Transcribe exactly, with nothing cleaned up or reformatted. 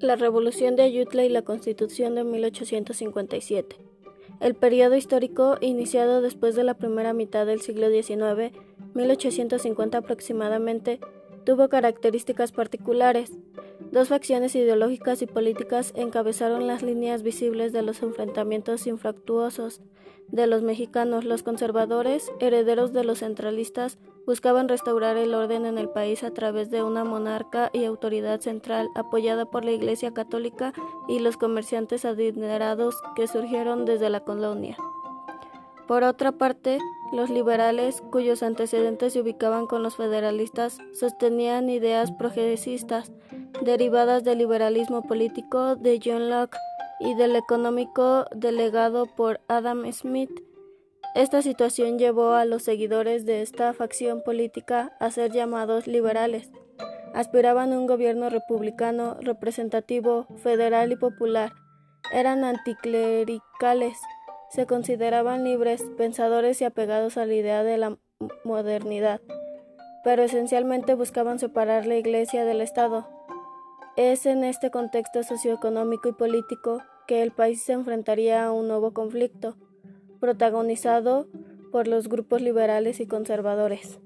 La Revolución de Ayutla y la Constitución de mil ochocientos cincuenta y siete. El periodo histórico iniciado después de la primera mitad del siglo diecinueve, mil ochocientos cincuenta aproximadamente, tuvo características particulares. Dos facciones ideológicas y políticas encabezaron las líneas visibles de los enfrentamientos infructuosos de los mexicanos. Los conservadores, herederos de los centralistas, buscaban restaurar el orden en el país a través de una monarca y autoridad central apoyada por la Iglesia Católica y los comerciantes adinerados que surgieron desde la colonia. Por otra parte, los liberales, cuyos antecedentes se ubicaban con los federalistas, sostenían ideas progresistas derivadas del liberalismo político de John Locke y del económico delegado por Adam Smith. Esta situación llevó a los seguidores de esta facción política a ser llamados liberales. Aspiraban a un gobierno republicano, representativo, federal y popular. Eran anticlericales, se consideraban libres, pensadores y apegados a la idea de la modernidad, pero esencialmente buscaban separar la Iglesia del Estado. Es en este contexto socioeconómico y político que el país se enfrentaría a un nuevo conflicto, protagonizado por los grupos liberales y conservadores.